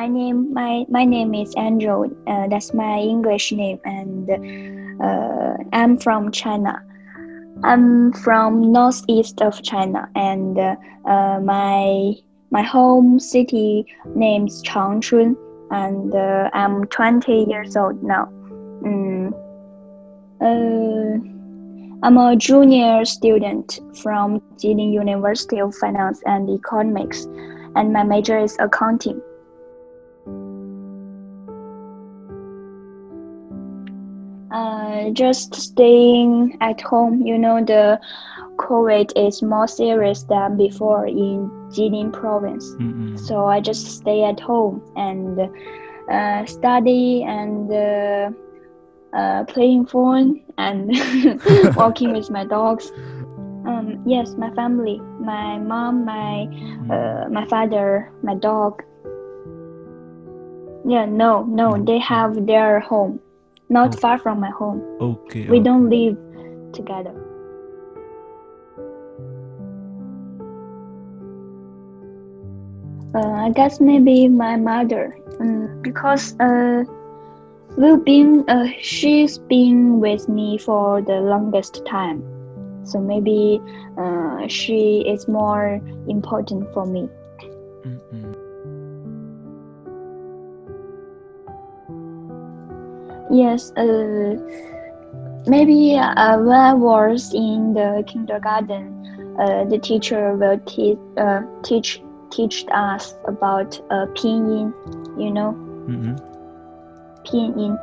My name is Andrew. That's my English name, and I'm from China. I'm from northeast of China, and my home city name is Changchun, and I'm 20 years old now. I'm a junior student from Jilin University of Finance and Economics, and my major is accounting. Just staying at home, the COVID is more serious than before in Jilin province. Mm-hmm. So I just stay at home and study and playing phone and walking with my dogs. Yes, my family, my mom, my father, my dog. Yeah, no, they have their home, not far from my home. Okay. We don't live together. I guess maybe my mother, because she's been with me for the longest time, so maybe she is more important for me. Mm-hmm. Yes, maybe when I was in the kindergarten, the teacher will teach us about pinyin, Mm-hmm. Pinyin.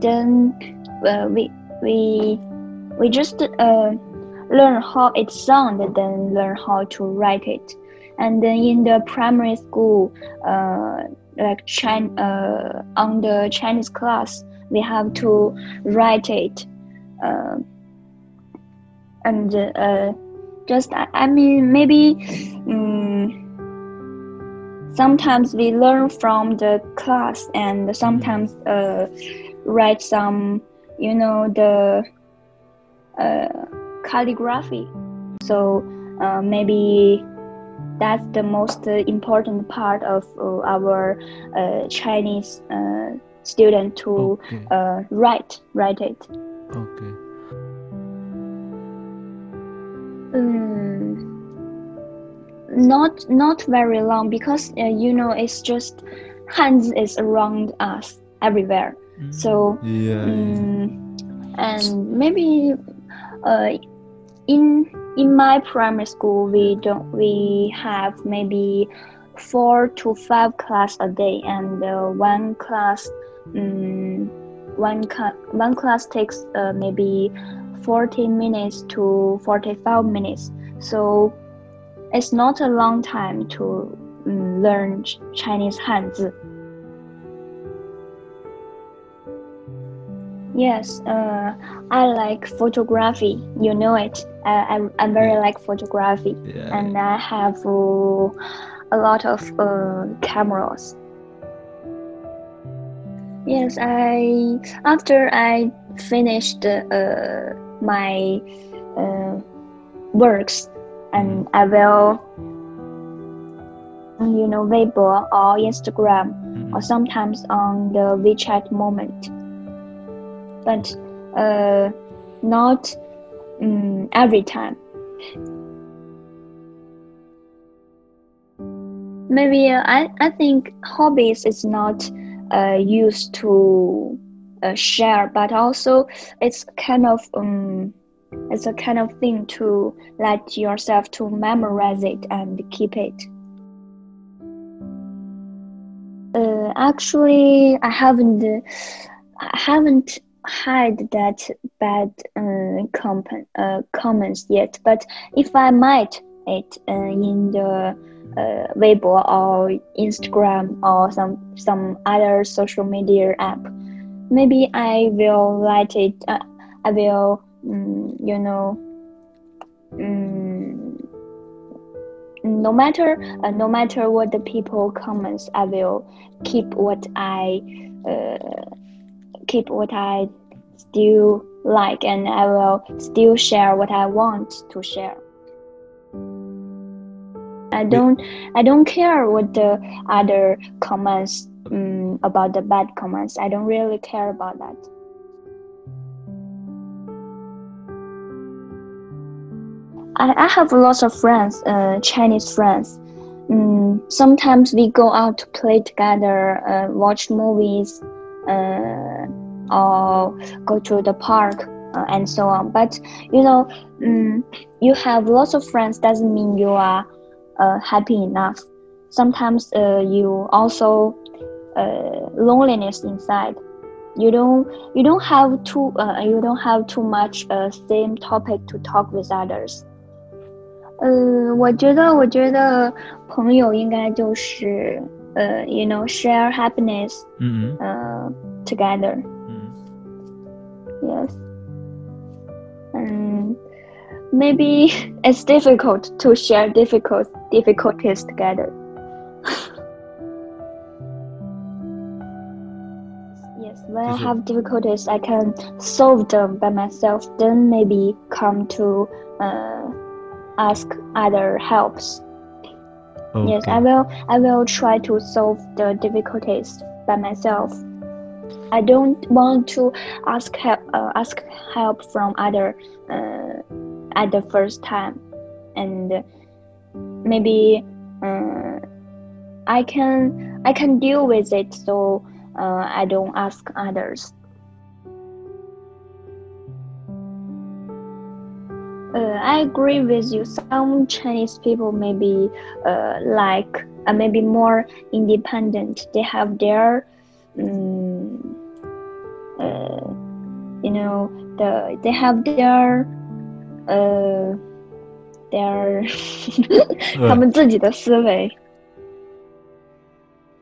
Then we just learn how it sounds, then learn how to write it. And then in the primary school, on the Chinese class, we have to write it. Sometimes we learn from the class, and sometimes write some, the calligraphy. So maybe that's the most important part of our Chinese student to write it. Okay. Not very long, because it's just hanzi is around us everywhere. So and maybe in my primary school we have maybe 4 to 5 class a day, and one class takes maybe 40 minutes to 45 minutes. So it's not a long time to learn Chinese hanzi. Yes, I like photography. You know it. I very like photography, and I have a lot of cameras. Yes, after I finished my works, and I will, Weibo or Instagram, or sometimes on the WeChat moment. But not every time. Maybe I think hobbies is not used to share, but also it's a kind of thing to let yourself to memorize it and keep it. Actually, I haven't hide that bad comments yet, but if I might it in the Weibo or Instagram or some other social media app, maybe I will let it. I will, no matter what the people comments, I will keep what I still like, and I will still share what I want to share. I don't care what the other comments about the bad comments. I don't really care about that. I have lots of friends, Chinese friends. Sometimes we go out to play together, watch movies, or go to the park, and so on. But you know, you have lots of friends doesn't mean you are happy enough. Sometimes you also loneliness inside. You don't have too much same topic to talk with others. 我觉得朋友应该就是you know, share happiness together. Yes. Maybe it's difficult to share difficulties together. Yes, when I have difficulties, I can solve them by myself, then maybe come to ask other helps. Okay. Yes, I will try to solve the difficulties by myself. I don't want to ask help from other at the first time, and maybe I can deal with it, so I don't ask others. I agree with you. Some Chinese people maybe maybe more independent. They have their their 他们自己的思维。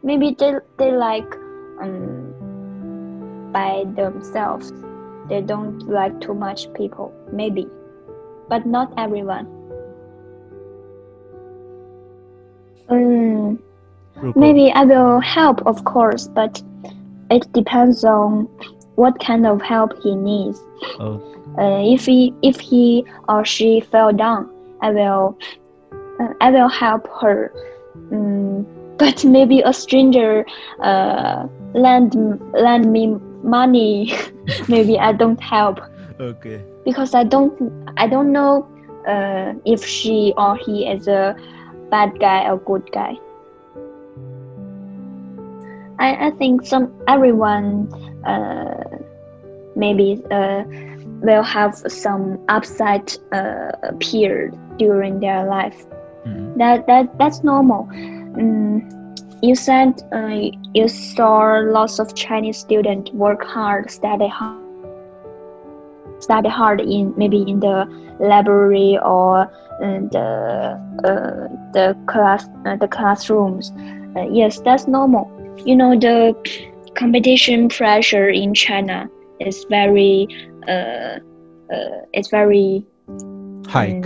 Maybe they like by themselves. They don't like too much people. Maybe, but not everyone. Maybe I will help, of course, but it depends on what kind of help he needs. If he or she fell down, I will help her. But maybe a stranger lend me money. Maybe I don't help. Okay. Because I don't know if she or he is a bad guy or good guy. I think everyone maybe will have some upset period during their life. That's normal. You said you saw lots of Chinese students work hard, study hard in maybe in the library or the classrooms. Yes, that's normal. You know, the competition pressure in China is very high,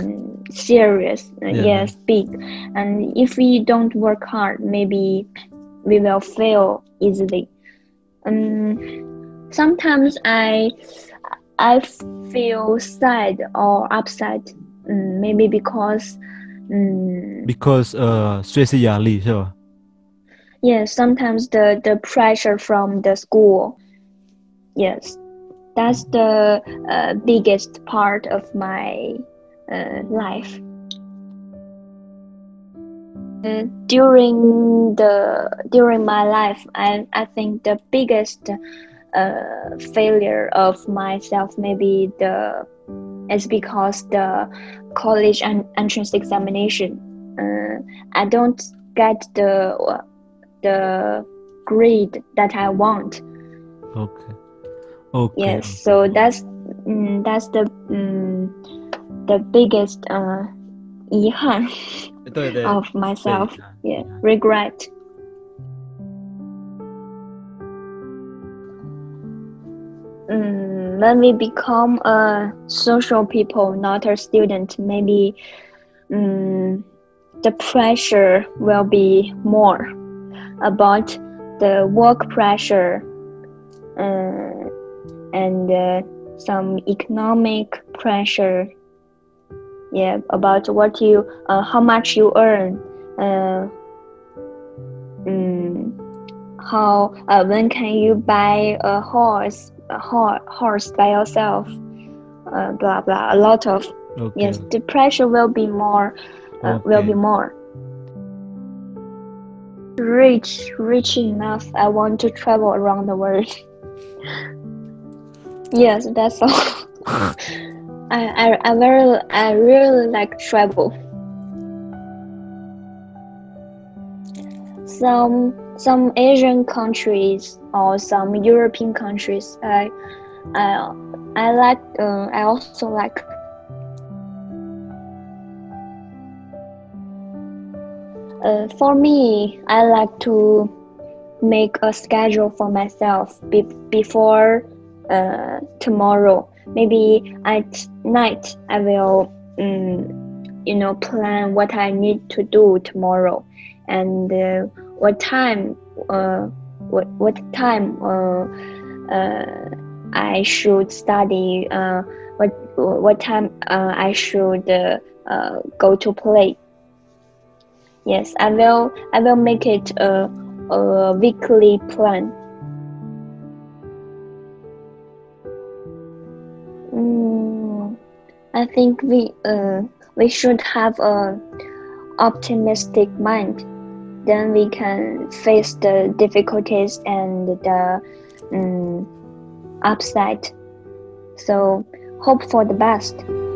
serious. Yeah. Yes, big. And if we don't work hard, maybe we will fail easily. Sometimes I feel sad or upset, maybe because 学习压力是吧？Yes, sometimes the pressure from the school. Yes, that's the biggest part of my life. During my life, I think the biggest failure of myself maybe is because the college entrance examination. I don't get the grade that I want. Okay. Yes, okay. So that's the biggest 遗憾 of myself. Yeah, regret. When we become a social people, not a student, maybe the pressure will be more. About the work pressure and some economic pressure. Yeah, about what you how much you earn how when can you buy a horse by yourself, blah blah, a lot of okay. Yes, the pressure will be more okay. Will be more rich enough. I want to travel around the world. Yes, that's all. I really like travel. Some Asian countries or some European countries I like I also like. For me, I like to make a schedule for myself before tomorrow. Maybe at night I will, plan what I need to do tomorrow, and what time I should study, what time I should go to play. Yes, I will make it a weekly plan. I think we should have a optimistic mind. Then we can face the difficulties and the upside. So hope for the best.